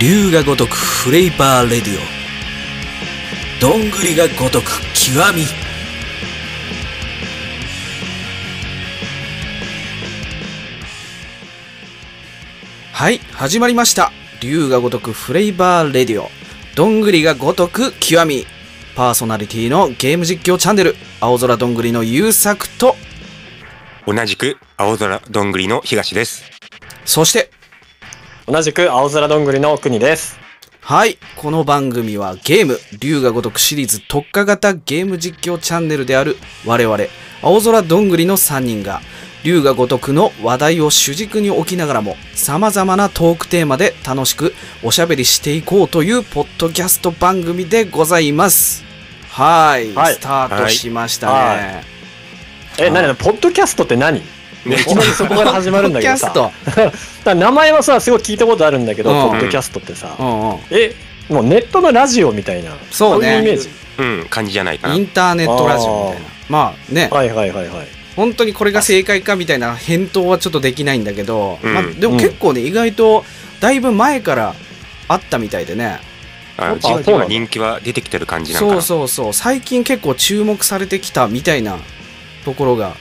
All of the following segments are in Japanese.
龍が如くフレイバーレディオ、どんぐりが如く極み。はい、始まりました。龍が如くフレイバーレディオ、どんぐりが如く極み。パーソナリティのゲーム実況チャンネル、青空どんぐりの優作と、同じく青空どんぐりの東です。そして同じく青空どんぐりのくにです。はい。この番組はゲーム、龍が如くシリーズ特化型ゲーム実況チャンネルである我々、青空どんぐりの3人が、龍が如くの話題を主軸に置きながらも、様々なトークテーマで楽しくおしゃべりしていこうというポッドキャスト番組でございます。はい。スタートしましたね。何だ、ポッドキャストって何？いきなりそこから始まるんだけどさ、名前はさすごい聞いたことあるんだけど、ポッドキャストってさ、もうネットのラジオみたいな、そういうイメージ、感じじゃないかな。インターネットラジオみたいな。まあね、本当にこれが正解かみたいな返答はちょっとできないんだけど、でも結構ね、意外とだいぶ前からあったみたいでね、じわじわ人気は出てきてる感じなんかな。そうそうそう、最近結構注目されてきたみたいなところが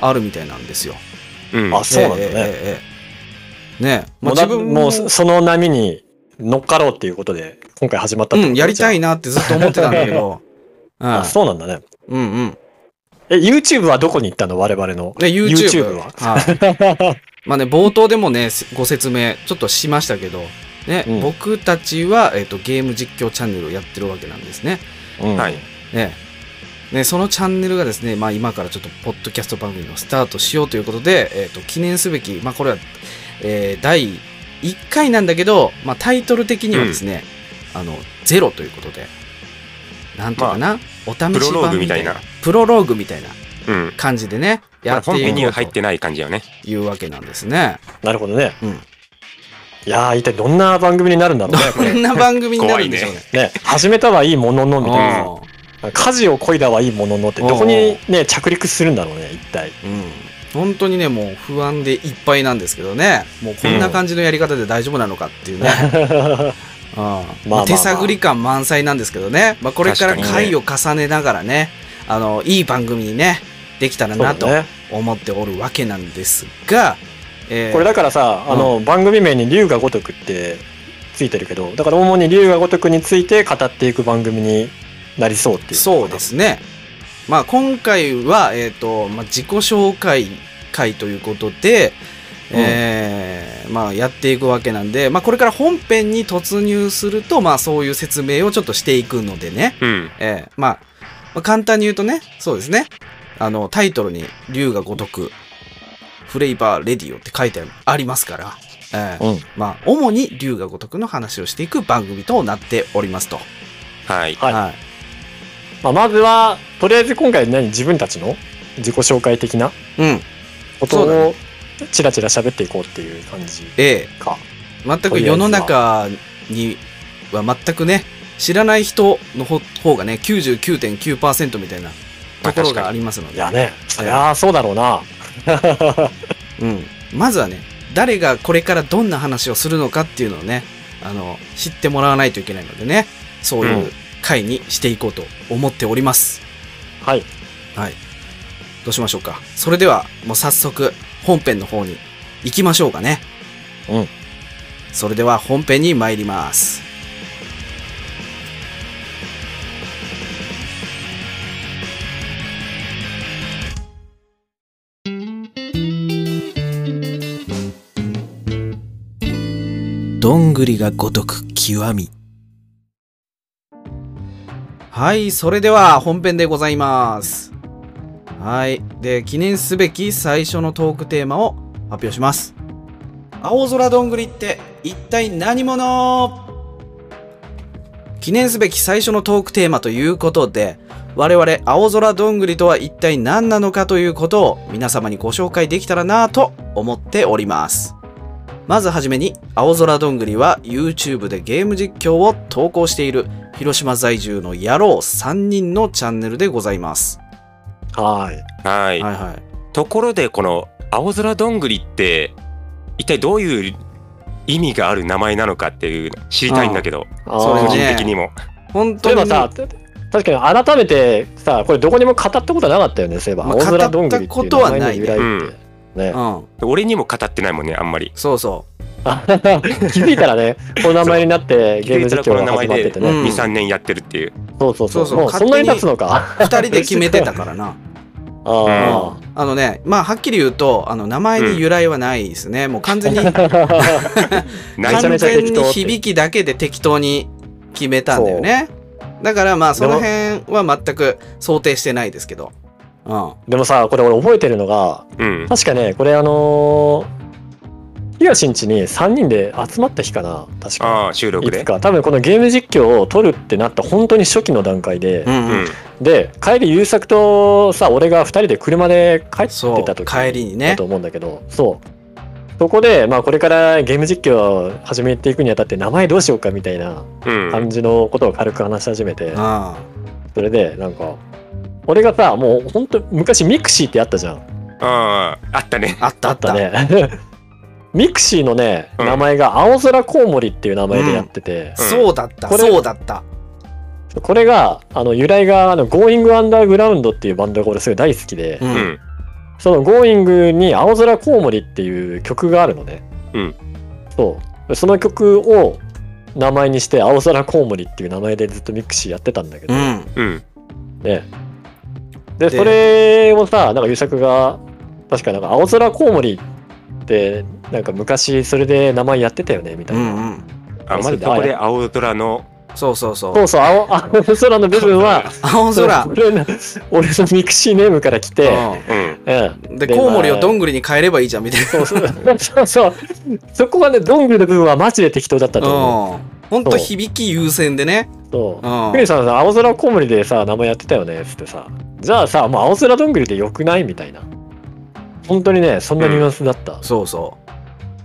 あるみたいなんですよ。あ、そうなんだね。ね、自分もその波に乗っかろうっていうことで今回始まったってこと。やりたいなってずっと思ってたんだけど。あ、そうなんだね。YouTube はどこに行ったの？我々の YouTube は。まあね、冒頭でもねご説明ちょっとしましたけど、ね、僕たちはゲーム実況チャンネルをやってるわけなんですね。はい。ね、そのチャンネルがですね、まあ、今からちょっとポッドキャスト番組をスタートしようということで、記念すべき、まあ、これは、第1回なんだけど、まあ、タイトル的にはですね、ゼロということで、なんとかな、お試し版みたいな、プロローグみたいな感じでね、やっていこうと。本編には入ってない感じよね。いうわけなんですね。なるほどね。いやー、一体どんな番組になるんだろうね。これどんな番組になるんでしょうね。ね、始めたはいいもののみたいな。舵をこいだはいいもののってどこにね着陸するんだろうね、一体。本当にね、もう不安でいっぱいなんですけどね、もうこんな感じのやり方で大丈夫なのかっていうね、手探り感満載なんですけどね、まあ、これから回を重ねながらね、いい番組にねできたらなと思っておるわけなんですが、これだからさ、番組名に「龍が如く」ってついてるけど、だから主に龍が如くについて語っていく番組になりそうっていう。そうですね。まあ今回は自己紹介会ということで、まあやっていくわけなんで、まあこれから本編に突入すると、まあそういう説明をちょっとしていくのでね。まあ簡単に言うとね、そうですね。タイトルに龍が如くフレイバーレディオって書いてありますから、まあ主に龍が如くの話をしていく番組となっておりますと。はいはい。まずはとりあえず今回自分たちの自己紹介的なことをチラチラ喋っていこうっていう感じか。全く世の中には全くね知らない人の方がね 99.9% みたいなところがありますので。いやね。いや、そうだろうな。まずはね、誰がこれからどんな話をするのかっていうのをね、知ってもらわないといけないのでね。そういう回にしていこうと思っております。はい。はい。どうしましょうか。それでは、もう早速、本編の方に行きましょうかね。それでは、本編に参ります。どんぐりが如く極み。はい、それでは本編でございます。はい。で、記念すべき最初のトークテーマを発表します。青空どんぐりって一体何者？記念すべき最初のトークテーマということで、我々青空どんぐりとは一体何なのかということを皆様にご紹介できたらなぁと思っております。まずはじめに、青空どんぐりは YouTube でゲーム実況を投稿している広島在住の野郎3人のチャンネルでございます。はい。ところで、この青空どんぐりって一体どういう意味がある名前なのかっていう知りたいんだけど、個人的にも。本当にさ、確かに改めてさ、これどこにも語ったことなかったよね、そういえば。語ったことはないね。俺にも語ってないもんね、あんまり。そうそう。気づいたらね、この名前になってゲーム実況が始まっててね、2、3年やってるっていう。そうそうそう。もうそんなに経つのか。2人で決めてたからな。あのね、まあはっきり言うと、あの名前に由来はないですね。もう完全に響きだけで適当に決めたんだよね。だからまあその辺は全く想定してないですけど。でもさ、これ俺覚えてるのが、確かね、これヒガシん家に3人で集まった日かな、確か収録でいつか多分このゲーム実況を撮るってなった本当に初期の段階で、で帰り優作とさ俺が2人で車で帰ってた時だと思うんだけど、そこで、まあ、これからゲーム実況を始めていくにあたって名前どうしようかみたいな感じのことを軽く話し始めて、それでなんか俺がさ、もうほんと昔ミクシーってあったじゃん。あったね。あったね。ミクシーのね、名前が青空コウモリっていう名前でやってて、そうだった。これが由来がGoing Undergroundっていうバンドが俺すごい大好きで、その Going に青空コウモリっていう曲があるのね。そう、その曲を名前にして青空コウモリっていう名前でずっとミクシーやってたんだけど、でそれをさ、なんか優作が確かなんか青空コウモリでなんか昔それで名前やってたよねみたいな。あんまりここで青空のそうそう 青空の部分は青空俺のミクシーネームから来て、でコウモリをどんぐりに変えればいいじゃんみたいな。そうそこがね、どんぐりの部分はマジで適当だったと思う。ほんと響き優先でね。くにさんさ、青空コウモリでさ名前やってたよねっつってさ、じゃあさもう青空どんぐりでよくないみたいな。本当にね、そんなニュアンスだった。そうそう。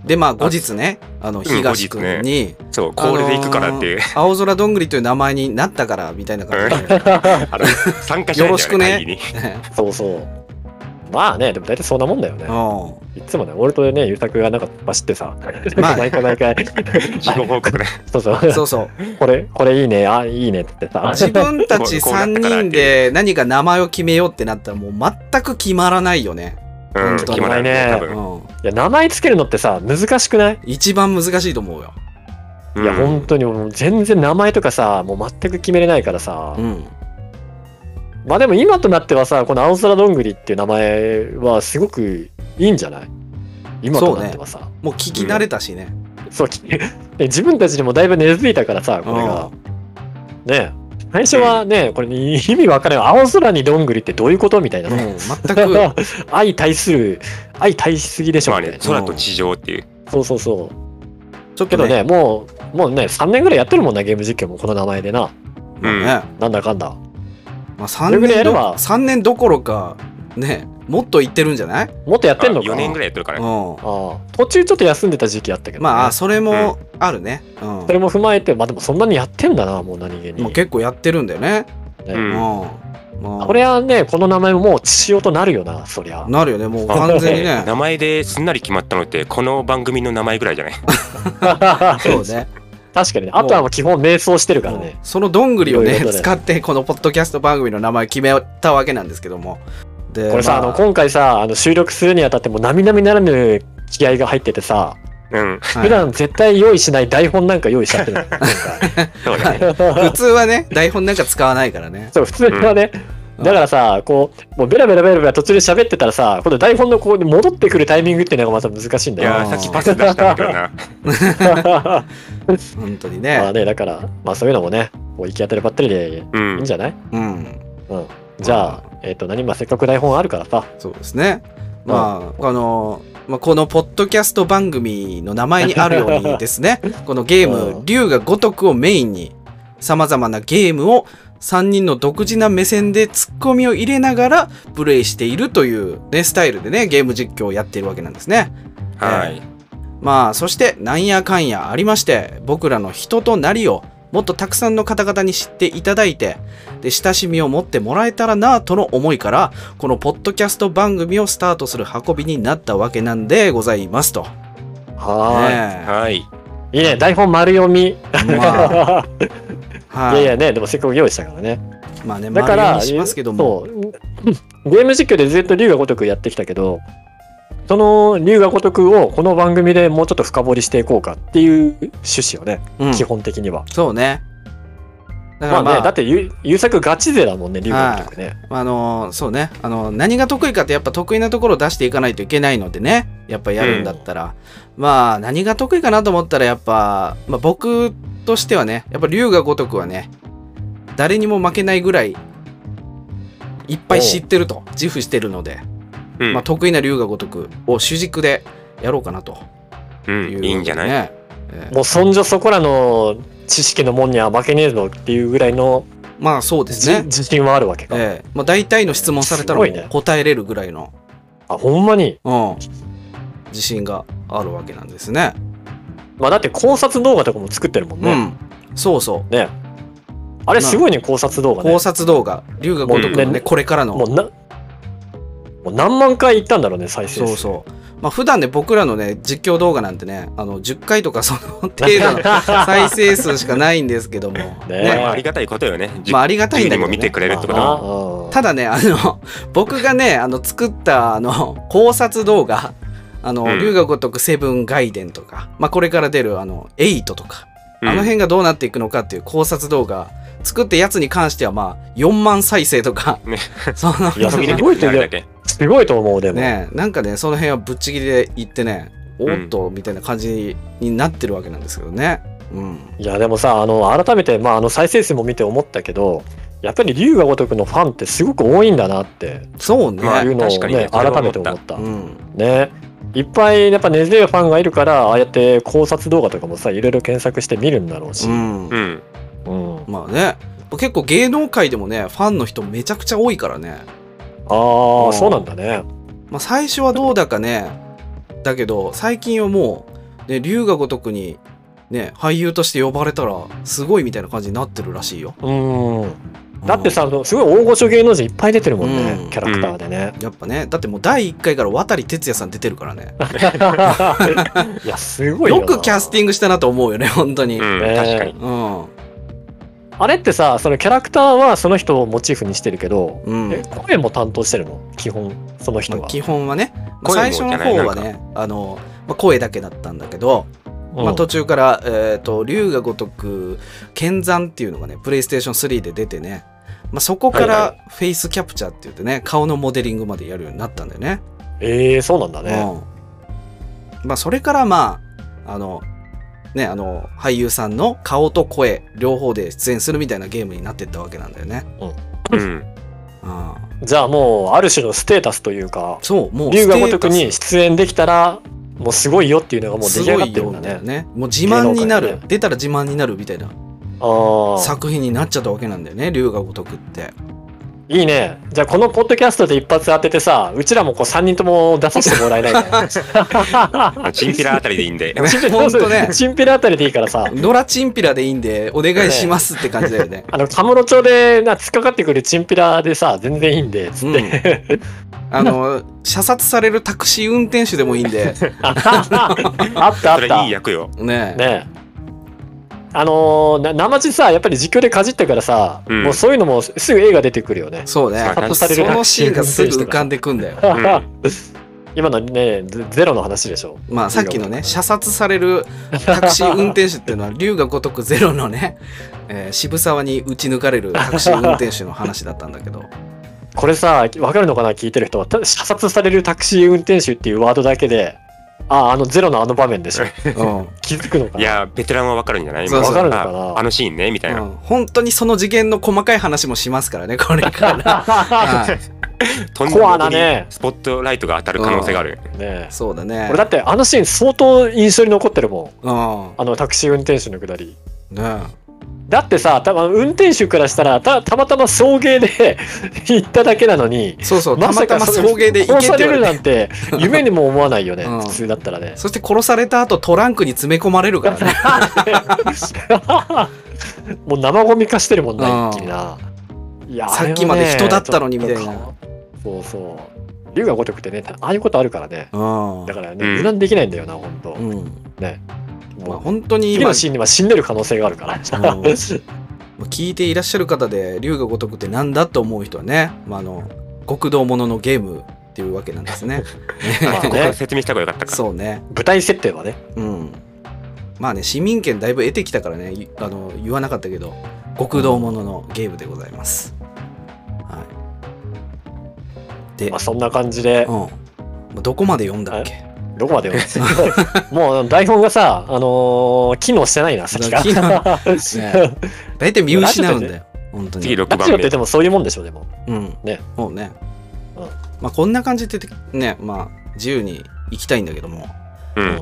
で、まあ後日ね、ヒガシ君に、そう、これで行くからっていう。青空どんぐりという名前になったからみたいな感じで。参加しよろしくね。そうそう。まあね、でも大体そんなもんだよね。いつもね、俺とね、ゆうたくがなんか走ってさ、毎回。自己報告ね。そうそう。これいいね、あ、いいねってさ。自分たち3人で何か名前を決めようってなったら、もう全く決まらないよね。決まらないね。いや、名前つけるのってさ難しくない？一番難しいと思うよ。いや本当にもう全然名前とかさもう全く決めれないからさ。まあでも今となってはさ、この青空どんぐりっていう名前はすごくいいんじゃない？今となってはさ、もう聞き慣れたしね。そう、自分たちにもだいぶ根付いたからさ、これがねえ。最初はね、これ意味わからない、青空にどんぐりってどういうことみたいな、全く相対しすぎでしょうね。空と地上っていう。そうちょっとね、もうね3年ぐらいやってるもんな、ゲーム実況もこの名前でな。なんだかんだ3年どころかね、もっといってるんじゃない？もっとやってんのか。4年ぐらいやってるからね。途中ちょっと休んでた時期あったけど、まあそれもあるね。それも踏まえて、まあでもそんなにやってんだな、もう何気に。もう結構やってるんだよね。これはね、この名前ももう父親となるよな、そりゃ。なるよね、もう完全にね。名前ですんなり決まったのってこの番組の名前ぐらいじゃない？そうね。確かにね。あとは基本迷走してるからね。そのどんぐりをね使ってこのポッドキャスト番組の名前決めたわけなんですけども。これさ、今回さ収録するにあたっても並々ならぬ気合が入っててさ、普段絶対用意しない台本なんか用意しちゃってない。普通はね台本なんか使わないからね。そう、普通はね、だからさ、こうもうベラベラ途中で喋ってたらさ、この台本のこう戻ってくるタイミングっていうのがまた難しいんだよ。いや、さっきパス出したんだけどな。本当にね。まあね、だからまあそういうのもね、こう行き当たりばったりでいいんじゃない？じゃあ何、まあせっかく台本あるからさ。そうですね。まあこのポッドキャスト番組の名前にあるようにですね、このゲーム「龍が如く」をメインにさまざまなゲームを3人の独自な目線でツッコミを入れながらプレイしているという、ね、スタイルでねゲーム実況をやっているわけなんですね。はい、まあそしてなんやかんやありまして、僕らの人となりをもっとたくさんの方々に知っていただいて、で親しみを持ってもらえたらなとの思いから、このポッドキャスト番組をスタートする運びになったわけなんでございますと。はい、いいね、台本丸読み。いやいやね、でもせっかく用意したからね。まあね、だからしますけども、ゲーム実況でずっと龍が如くやってきたけど、その龍が如くをこの番組でもうちょっと深掘りしていこうかっていう趣旨よね、うん、基本的には。そうね。だからまあね、だって優作ガチ勢だもんね、龍が如くね。そうね、何が得意かってやっぱ得意なところを出していかないといけないのでね、やっぱやるんだったら、まあ何が得意かなと思ったらやっぱ、まあ、僕としてはね、やっぱ龍が如くはね、誰にも負けないぐらいいっぱい知ってると自負してるので、うん、まあ得意な龍が如くを主軸でやろうかなという、ね。うん、いいんじゃない、もうそんじょそこらの知識のもんには負けねえぞっていうぐらいの、まあそうですね、自信はあるわけか。まあ、大体の質問されたら答えれるぐらいの、ね、あ、ほんまに、自信があるわけなんですね。まあだって考察動画とかも作ってるもんね。うん、そうそう。ね、あれすごいね、考察動画ね。考察動画、龍が如くのね、これからの。もう何万回いったんだろうね、再生数。そうそう。まあ普段ね、僕らのね、実況動画なんてね、10回とかその程度の再生数しかないんですけども。ありがたいことよね。まあありがたいんだけどね。10人も見てくれるってことは。ただね、僕がね、作った考察動画、龍が如くセブン外伝とか、まあこれから出るエイトとか、あの辺がどうなっていくのかっていう考察動画作ったやつに関してはまあ4万再生とか、そのすごいと思う。でもね、なんかね、その辺はぶっちぎりでいってね、おっとみたいな感じになってるわけなんですけどね。いやでもさ、改めてまあ再生数も見て思ったけど、やっぱり龍が如くのファンってすごく多いんだなって、そうね、いうのをね、改めて思ったね。いっぱいやっぱ根強いファンがいるから、ああやって考察動画とかもさ、いろいろ検索して見るんだろうし、まあね、結構芸能界でもね、ファンの人めちゃくちゃ多いからね。ああ、そうなんだね。まあ最初はどうだかね、だけど最近はもう、ね、龍が如くにね、俳優として呼ばれたらすごいみたいな感じになってるらしいよ。だってさ、すごい大御所芸能人いっぱい出てるもんね、キャラクターでね。やっぱね、だってもう第1回から渡哲也さん出てるからね。いや、すごいよ。よくキャスティングしたなと思うよね、本当に。確かに。あれってさ、そのキャラクターはその人をモチーフにしてるけど、声も担当してるの？基本、その人は。基本はね、最初の方はね、声だけだったんだけど、まあ途中から、龍が如く剣山っていうのがね、プレイステーション3で出てね、まあ、そこからフェイスキャプチャーって言ってね、顔のモデリングまでやるようになったんだよね。そうなんだね。まあそれからまあね、俳優さんの顔と声両方で出演するみたいなゲームになってったわけなんだよね。じゃあもうある種のステータスというか、そう、もう龍が如くに出演できたらもうすごいよっていうのがもう出来上がってるんだね。もう自慢になる、出たら自慢になるみたいな作品になっちゃったわけなんだよね、龍が如くって。いいね。じゃあこのポッドキャストで一発当ててさ、うちらもこう3人とも出させてもらえないから。チンピラあたりでいいんで。本当ね。チンピラあたりでいいからさ。野良チンピラでいいんでお願いしますって感じだよね。田室町で突っかかってくるチンピラでさ、全然いいんでつって。射殺されるタクシー運転手でもいいんで。あったあった。それいい役よ。ねえ。生地さ、やっぱり実況でかじってからさ、もうそういうのもすぐ映画出てくるよね。そうね。そのシーンがすぐ浮かんでくんだよ。今のね、ゼロの話でしょ。まあさっきのね、射殺されるタクシー運転手っていうのは、龍が如くゼロのね、渋沢に打ち抜かれるタクシー運転手の話だったんだけど。これさ、わかるのかな、聞いてる人は。射殺されるタクシー運転手っていうワードだけで、あ、ゼロの場面でしょ。気づくのかな。いや、ベテランは分かるんじゃない？分かるのかな。あのシーンねみたいな。本当にその次元の細かい話もしますからね、これから。コアなね。スポットライトが当たる可能性がある。ね、そうだね。俺だってあのシーン相当印象に残ってるもん。タクシー運転手のくだり。ね。だってさ、多分運転手からしたらたまたま送迎で行っただけなのに、そうそう、まさか送迎で殺されるなんて夢にも思わないよね。普通だったらね。そして殺された後トランクに詰め込まれるからね。もう生ゴミ化してるもんな、一気にな。いや、さっきまで人だったのにみたいな。そうそう。龍が如くってね、ああいうことあるからね。あ、だからね、油断できないんだよな、本当。うん、ね。まあ、本当に今次のシーンには死んでる可能性があるから。聞いていらっしゃる方で龍が如くってなんだと思う人はね、まあ、あの極道もののゲームっていうわけなんですね。ここから説明した方がよかったか。そうね。舞台設定はね。うん。まあね、市民権だいぶ得てきたからね、あの言わなかったけど、極道もののゲームでございます。はい。で、まあそんな感じで、うん、どこまで読んだっけ？どこまで読んだ？もう台本がさ、機能してないな、先が。大体見失うんだよ。本当に。ラジオってでもそういうもんでしょ、でも。うん。ね。そうね。まあこんな感じでね、まあ自由に行きたいんだけども。うん。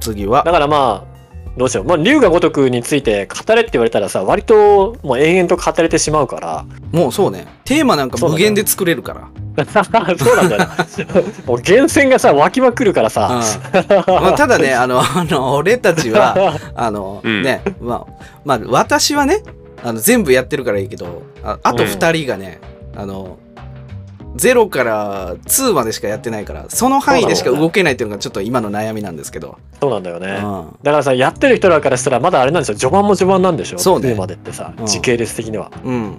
次はだからまあどうしよう、まあ、龍が如くについて語れって言われたらさ、割ともう延々と語れてしまうから、もうそうね、テーマなんか無限で作れるから。そうなんだよ。もう源泉がさ湧きまくるからさ、まあ、ただね、俺たちはね、まあ私はね、全部やってるからいいけど、 あと2人がね、0から2までしかやってないから、その範囲でしか動けないっていうのがちょっと今の悩みなんですけど。そうなんだよね、うん、だからさ、やってる人らからしたらまだあれなんでしょ、序盤も序盤なんでしょ。そうね、までってさ、時系列的には、うん、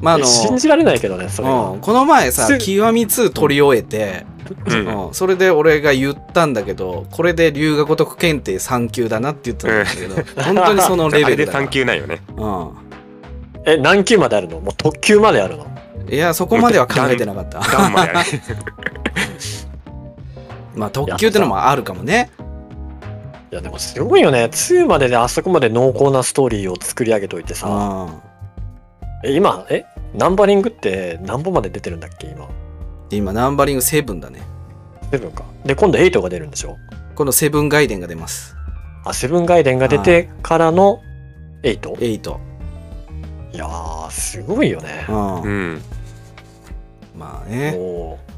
まあ信じられないけどね、それは。この前さ、極み2取り終えて、うん、それで俺が言ったんだけど、これで龍が如く検定3級だなって言ったんだけど、本当にそのレベルだから。あれで3級ないよね。うん、え、何級まであるの？もう特級まであるの？いや、そこまでは考えてなかった。まあ特急ってのもあるかもね。いやでもすごいよね、2までであそこまで濃厚なストーリーを作り上げといてさ。今ナンバリングって何本まで出てるんだっけ？今ナンバリング7だね。7か。で今度8が出るんでしょ。今度7外伝が出ます。あ、7外伝が出てからの 8。いやー、すごいよね。うん。まあね。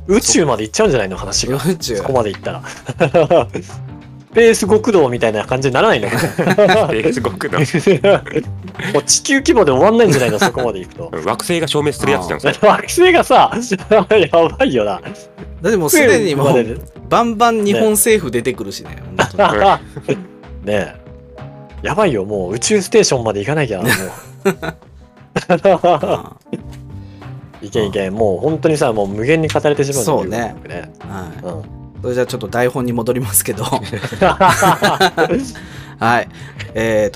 宇宙まで行っちゃうんじゃないの、話が。宇宙。そこまで行ったら。スペース極道みたいな感じにならないのか。スペース極道。もう地球規模で終わんないんじゃないの、そこまで行くと。惑星が消滅するやつじゃん。惑星がさ、やばいよな。だってもうすでにもう、バンバン日本政府出てくるしね。ねえ。やばいよ、もう宇宙ステーションまで行かなきゃ、もう。いけいけ、もう本当にさ、もう無限に語れてしまう。そうね。それじゃあちょっと台本に戻りますけど、はい、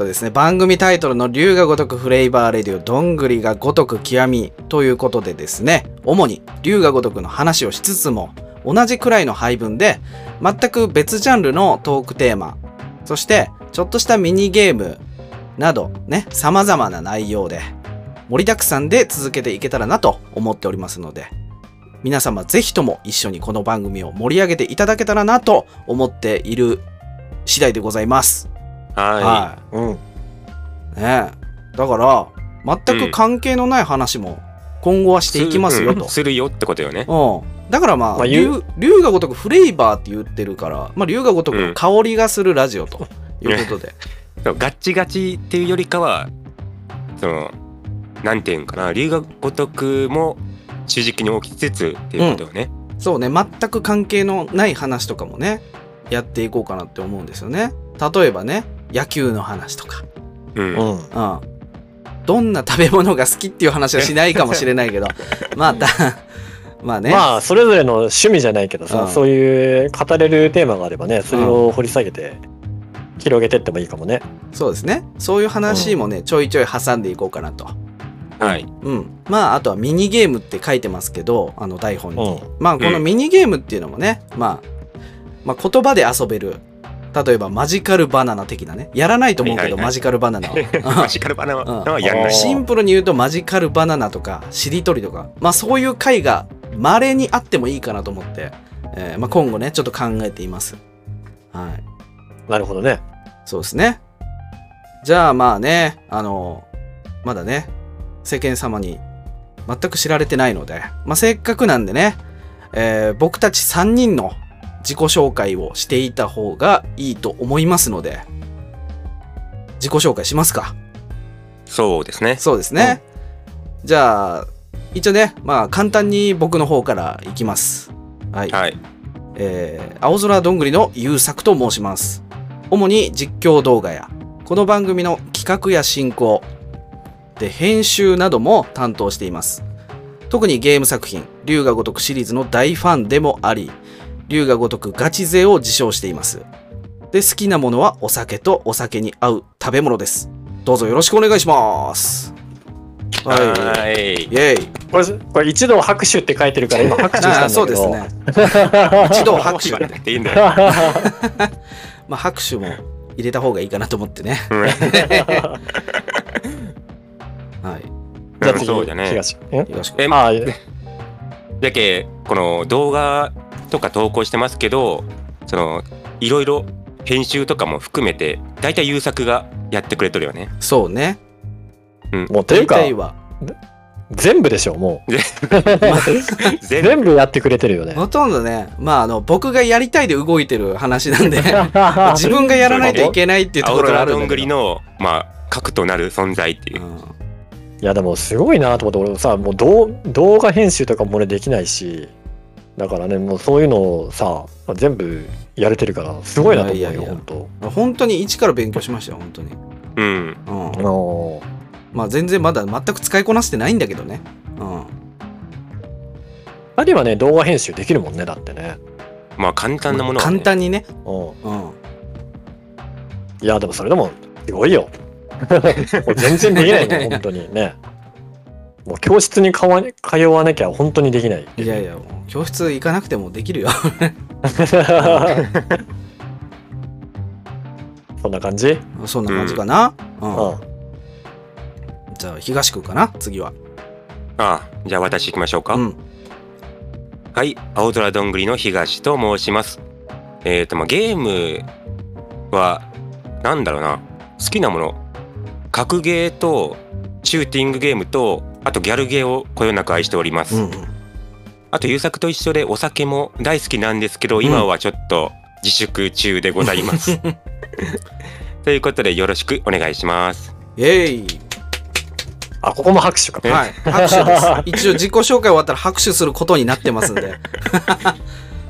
ですね、番組タイトルの「龍が如くフレイバーレディオどんぐりが如く極み」ということでですね、主に龍が如くの話をしつつも、同じくらいの配分で全く別ジャンルのトークテーマ、そしてちょっとしたミニゲームなどね、様々な内容で盛りだくさんで続けていけたらなと思っておりますので、皆様ぜひとも一緒にこの番組を盛り上げていただけたらなと思っている次第でございます。はい、うん、ねえ、だから全く関係のない話も今後はしていきますよと、するよってことよね。うん、だからまあ龍が如くフレーバーって言ってるから、まあ龍が如くの香りがするラジオということで、ガッチガチっていうよりかは、そのなんていうんかな、龍が如くも主軸に置きつつっていうことよね、うん、そうね、全く関係のない話とかもね、やっていこうかなって思うんですよね。例えばね、野球の話とか、うん、うん、うん、どんな食べ物が好きっていう話はしないかもしれないけど、まあまあね、まあそれぞれの趣味じゃないけどさ、うん、そういう語れるテーマがあればね、それを掘り下げて、うん、広げてってもいいかもね。そうですね、そういう話もね、うん、ちょいちょい挟んでいこうかなと。はい、うん、まああとはミニゲームって書いてますけど、台本に、うん、まあこのミニゲームっていうのもね、うん、まあ言葉で遊べる、例えばマジカルバナナ的なね、やらないと思うけど、マジカルバナナマジカルバナナはやらない。シンプルに言うとマジカルバナナとかしりとりとか、まあそういう回が稀にあってもいいかなと思って、まあ、今後ねちょっと考えています。はい、なるほどね。そうですね。じゃあまあね、まだね世間様に全く知られてないので、まあ、せっかくなんでね、僕たち3人の自己紹介をしていた方がいいと思いますので、自己紹介しますか。そうですね。そうですね。うん、じゃあ一応ね、まあ簡単に僕の方からいきます。はい。はい、青空どんぐりの優作と申します。主に実況動画や、この番組の企画や進行、で編集なども担当しています。特にゲーム作品、龍が如くシリーズの大ファンでもあり、龍が如くガチ勢を自称しています。で、好きなものはお酒とお酒に合う食べ物です。どうぞよろしくお願いします。はい。イェイ。これ一同拍手って書いてるから今拍手したんだけど。そうですね。一同拍手っていいんだよ。まあ拍手も入れた方がいいかなと思ってね。はい。じゃあそうじゃね。東。まあだけこの動画とか投稿してますけど、そのいろいろ編集とかも含めて大体優作がやってくれとるよね。そうね。うん。もう大体は全部でしょもう。全部やってくれてるよね。ほとんどね。まあ僕がやりたいで動いてる話なんで、自分がやらないといけないっていうところがあるんだけど。青空どんぐりのまあ核となる存在っていう。いやでもすごいなと思って、俺さもう動画編集とかも俺できないし、だからねもうそういうのをさ全部やれてるからすごいなと思うよ。本当に一から勉強しましたよ本当に。うん、うん、まあ全然まだ全く使いこなしてないんだけどね。うん、あるいはね動画編集できるもんね、だってね。まあ簡単なものは、ね、簡単にね。うん、うん、いやでもそれでもすごいよ。もう全然できないね本当にね。もう教室に通わなきゃ本当にできない。いやいやもう教室行かなくてもできるよ。そんな感じ？そんな感じかな。じゃあ東君かな次は。ああ、じゃあ私行きましょうか。うん、はい、青空どんぐりの東と申します。まあゲームはなんだろうな、好きなもの。格ゲーとシューティングゲームとあとギャルゲーをこよなく愛しております。うん、あと優作と一緒でお酒も大好きなんですけど、今はちょっと自粛中でございます。ということでよろしくお願いします。イエーイ。あ、ここも拍手か。はい、拍手です。一応自己紹介終わったら拍手することになってますんで。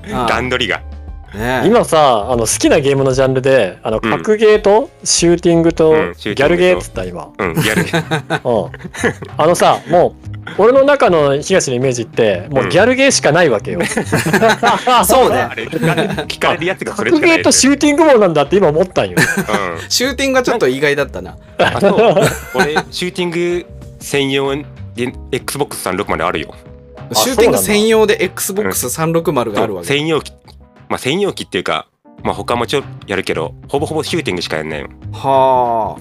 段取りが。今さ好きなゲームのジャンルで格ゲーとシューティングとギャルゲーっつった今。さもう俺の中の東のイメージってもうギャルゲーしかないわけよ。そうね、聞かれるやつがそれじゃない。格ゲーとシューティングもなんだって今思ったんよ。シューティングがちょっと意外だったな。俺シューティング専用で XBOX360 まであるよ。シューティング専用で XBOX360 があるわけ。専用機、まあ専用機っていうか、まあ他もちょっとやるけど、ほぼほぼシューティングしかやんないよ。は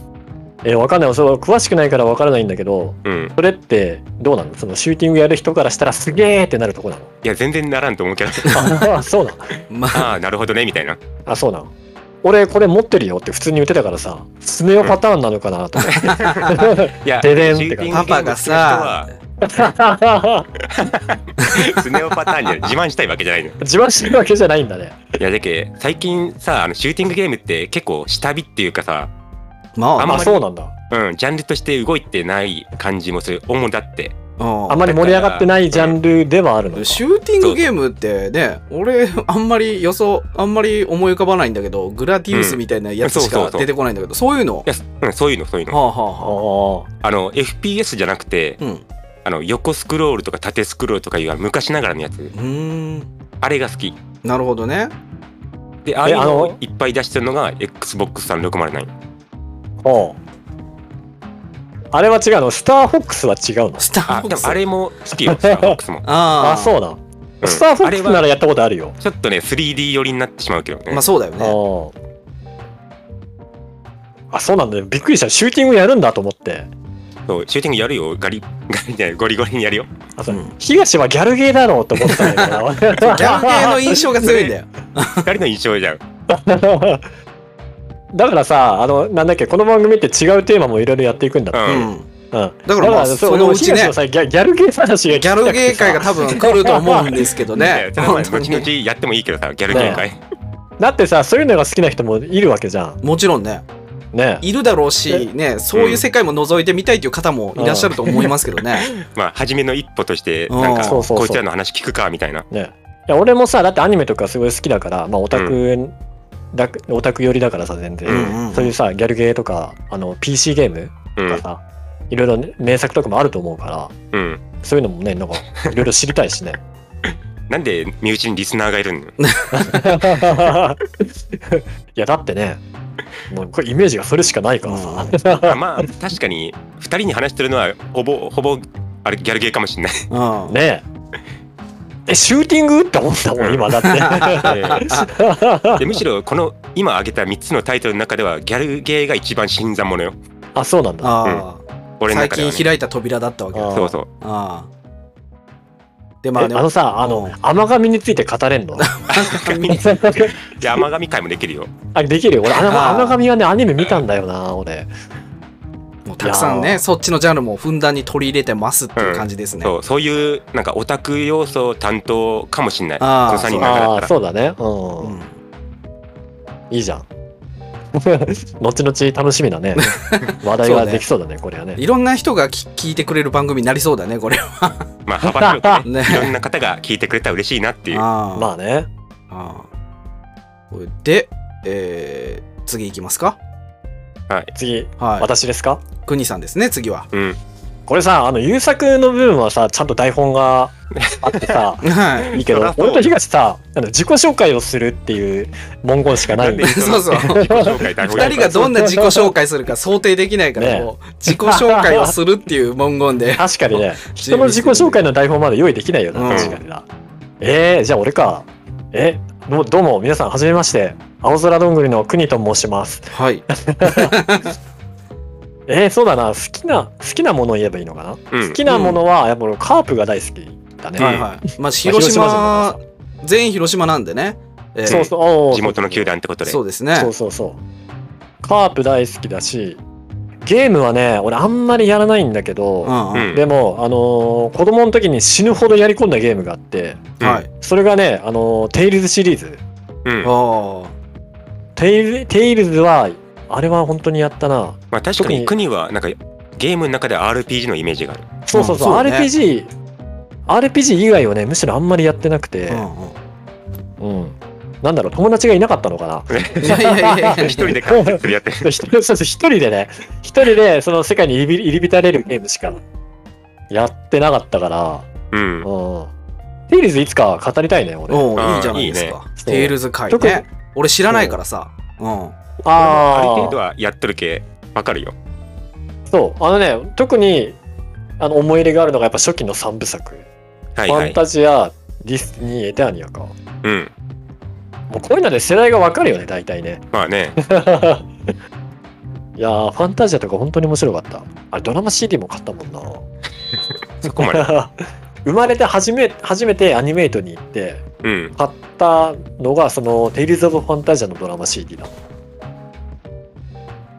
あ。わかんない。それ詳しくないからわからないんだけど、うん、それってどうなの？そのシューティングやる人からしたらすげーってなるとこなの？いや全然ならんと思うけど。あ、そうなの。まあなるほどねみたいな。あ、そうなの。俺これ持ってるよって普通に言ってたからさ、スネ夫パターンなのかなと思って。いや、ででんって感じ。パパがさ。スネ夫パターンで自慢したいわけじゃないの。自慢してるわけじゃないんだね。いやだけ最近さシューティングゲームって結構下火っていうかさ、まあまあそうなんだ。うん、ジャンルとして動いてない感じもする。主だってあまり盛り上がってないジャンルではあるのか。シューティングゲームってね、俺あんまり思い浮かばないんだけど、グラディウスみたいなやつしか出てこないんだけど、そういうの、そういうの FPS じゃなくて、横スクロールとか縦スクロールとかいう昔ながらのやつ、あれが好き。なるほどね。であれをいっぱい出してるのが XBOX360。 あれは違うの？スターフォックスは違うの？スターフォックスあれも好きよ。スターフォックスもああそうだ、スターフォックスならやったことあるよ。ちょっとね 3D 寄りになってしまうけどね。まあそうだよね。あ、そうなんだよ。びっくりした。シューティングやるんだと思って。そう、シューティングやるよ。ゴリゴリにやるよ。あ、そう、東はギャルゲーだろうと思ったんだけど。ギャルゲーの印象が強いんだよ。二人の印象じゃん。だからさ、なんだっけ、この番組って違うテーマもいろいろやっていくんだって。だからそのうちね、ギャルゲー話がギャルゲー会が多分来ると思うんですけどね。後々やってもいいけどさ、ギャルゲー会。だってさ、そういうのが好きな人もいるわけじゃん。もちろんね。いるだろうし、ね、そういう世界も覗いてみたいという方もいらっしゃると思いますけどね。まあ初めの一歩としてなんかこいつらの話聞くかみたいな。ね、いや俺もさだってアニメとかすごい好きだから、まあ、オタク寄りだからさ全然そういうさギャルゲーとかPC ゲームとかさ、いろいろ名作とかもあると思うから、うん、そういうのもねなんかいろいろ知りたいしね。なんで身内にリスナーがいるんだ。いやだってねもうこれイメージがそれしかないからさ、うん、まあ確かに2人に話してるのはほぼあれギャルゲーかもしれない。うん、ねえシューティングって思ったもん今だって。でむしろこの今挙げた3つのタイトルの中ではギャルゲーが一番新参者よ。あそうなんだ。あ俺の中ではね、最近開いた扉だったわけだ。そうそう。ああでもさ甘神について語れんの？いや甘神回もできるよ。あできるよ。俺甘神はねアニメ見たんだよな俺。もうたくさんねそっちのジャンルもふんだんに取り入れてますっていう感じですね。そういうなんかオタク要素担当かもしれない。ああそうだね。うんいいじゃん。後々楽しみだね。話題ができそうだねこれはね。いろんな人が聞いてくれる番組になりそうだねこれは。まあ幅広くねいろんな方が聞いてくれたら嬉しいなっていう。まあね。で次いきますか。はい次私ですか。くにさんですね次は。これさ優作の部分はさちゃんと台本があってさいいけど俺と東さ自己紹介をするっていう文言しかないんで。そうそう2人がどんな自己紹介するか想定できないから自己紹介をするっていう文言で。確かにね人の自己紹介の台本まで用意できないよな。確かにな。じゃあ俺か。どうも皆さんはじめまして青空どんぐりのくにと申します。はいそうだな好きなものを言えばいいのかな。好きなものはやっぱりカープが大好きだね。まあ広島全員広島なんでね。そうそう地元の球団ってことで。そうですねそうそうそうカープ大好きだしゲームはね俺あんまりやらないんだけどでも子供の時に死ぬほどやり込んだゲームがあってそれがねテイルズシリーズ。テイルズはあれは本当にやったな。まあ確かに国はなんかゲームの中で RPG のイメージがある。そうそうそう RPG 以外はねむしろあんまりやってなくてうんなんだろう友達がいなかったのかな。一人で完結やって一人でね一人でその世界に入り浸れるゲームしかやってなかったからテイルズいつか語りたいね俺。いいじゃないですかテイルズ界ね。俺知らないからさある程度はやっとるけわかるよ。そうね特に思い入れがあるのがやっぱ初期の3部作「ファンタジア」「ディスティニー」「エターニア」か。うんもうこういうので世代がわかるよね大体ね。まあねいやーファンタジアとか本当に面白かった。あれドラマ CD も買ったもんな。そこまで生まれて初めてアニメイトに行って買ったのがその「テイルズ・オブ・ファンタジア」のドラマ CD だ。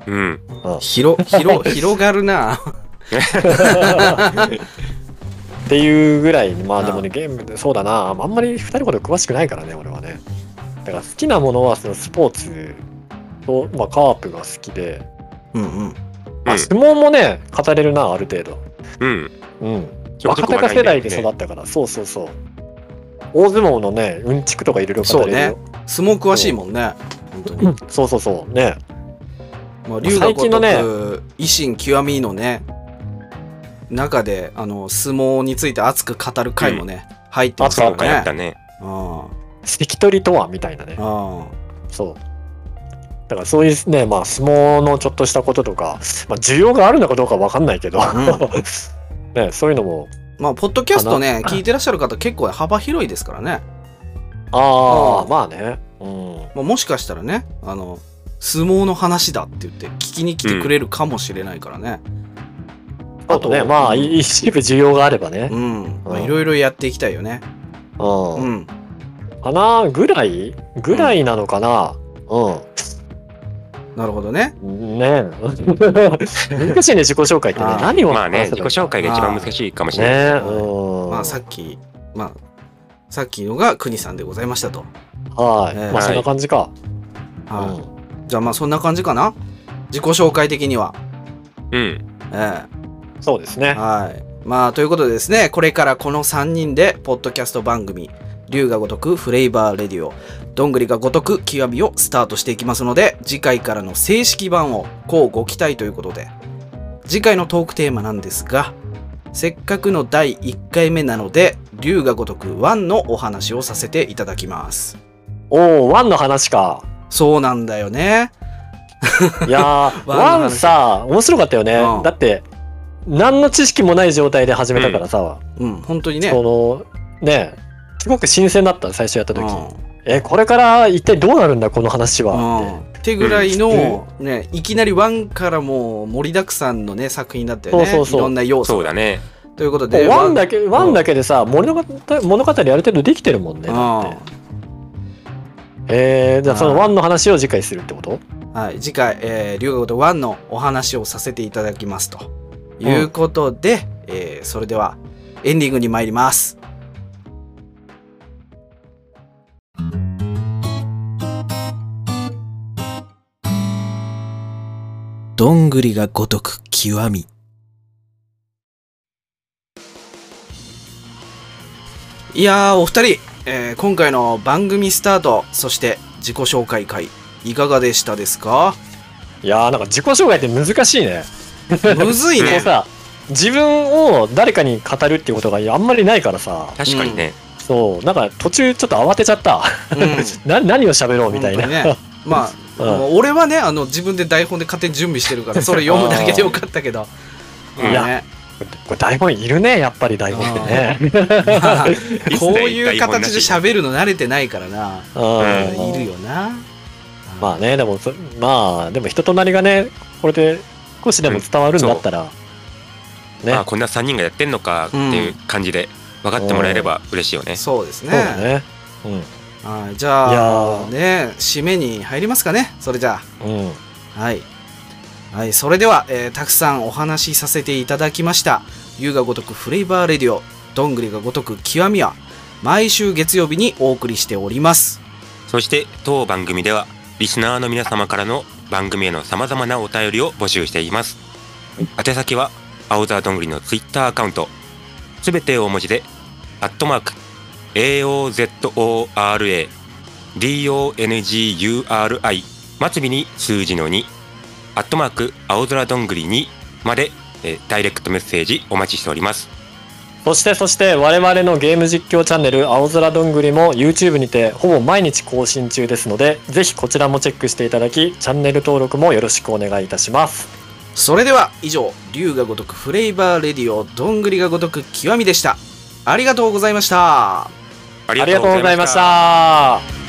うん、広がるなっていうぐらい。まあでもねゲームでそうだなあんまり2人ほど詳しくないからね俺はね。だから好きなものはそのスポーツと、まあ、カープが好きであ相撲もね語れるなある程度。若隆世代で育ったからそうそうそう大相撲のねうんちくとかいろいろ語れるよ。相撲詳しいもんね本当に。そうそうそうね龍が如く維新極みのね中で相撲について熱く語る回もね入ってますからね。関取とはみたいなね。そうだからそういうねまあ相撲のちょっとしたこととか需要があるのかどうか分かんないけどそういうのもまあポッドキャストね聞いてらっしゃる方結構幅広いですからね。ああまあねもしかしたらね相撲の話だって言って聞きに来てくれるかもしれないからね。あとねまあ一部需要があればねいろいろやっていきたいよね。かなぐらいなのかな。なるほどね。ね難しいね自己紹介ってね。何をまあね自己紹介が一番難しいかもしれない。まあさっきのがくにさんでございましたと。はいまあそんな感じか。じゃあまあそんな感じかな。自己紹介的には。うん。そうですね。はい。まあ、ということでですね、これからこの3人で、ポッドキャスト番組、龍が如くフレイバーレディオ、どんぐりが如く極みをスタートしていきますので、次回からの正式版をこうご期待ということで、次回のトークテーマなんですが、せっかくの第1回目なので、龍が如く1のお話をさせていただきます。おお、1の話か。そうなんだよね。いやー、1さ、面白かったよね。うん、だって、何の知識もない状態で始めたからさ。うん、うん、本当にね。その、ね、すごく新鮮だった、最初やった時。うん、これから一体どうなるんだこの話はってぐらいの、うん、ね、いきなり1からもう盛りだくさんのね作品だったよね。そうそうそう、いろんな要素。そうだね。ということで1だけでさ、物語ある程度できてるもんね。だってじゃあその1の話を次回するってこと？はい、次回龍が如く1のお話をさせていただきますということで、それではエンディングに参ります。どんぐりが如く極み。いやー、お二人、今回の番組スタート、そして自己紹介会いかがでしたですか？いやー、なんか自己紹介って難しいね。むずいね。さ、自分を誰かに語るっていうことがあんまりないからさ。確かにね。そう、なんか途中ちょっと慌てちゃった。うん、何を喋ろうみたいな。ね、まあ。俺はね、自分で台本で勝手に準備してるから、それ読むだけでよかったけど。いや、これ台本いるね、やっぱり台本ってね。こういう形で喋るの慣れてないからな。いるよな。まあね、でも、まあ、でも人となりがね、これで少しでも伝わるんだったら。まあ、こんな3人がやってんのかっていう感じで、分かってもらえれば嬉しいよね。そうですね。じゃあね、締めに入りますかね。それじゃあ、はい、はい、それでは、たくさんお話しさせていただきました龍が如くフレイバーレディオ、どんぐりが如く極みは毎週月曜日にお送りしております。そして当番組ではリスナーの皆様からの番組へのさまざまなお便りを募集しています。宛先は青沢どんぐりのツイッターアカウント、すべて大文字で@AOZORADONGURI 末尾に数字の2青空どんぐり2まで、ダイレクトメッセージお待ちしております。そして我々のゲーム実況チャンネル青空どんぐりも YouTube にてほぼ毎日更新中ですので、ぜひこちらもチェックしていただき、チャンネル登録もよろしくお願いいたします。それでは以上、龍が如くフレイバーレディオ、どんぐりが如く極みでした。ありがとうございました。ありがとうございました。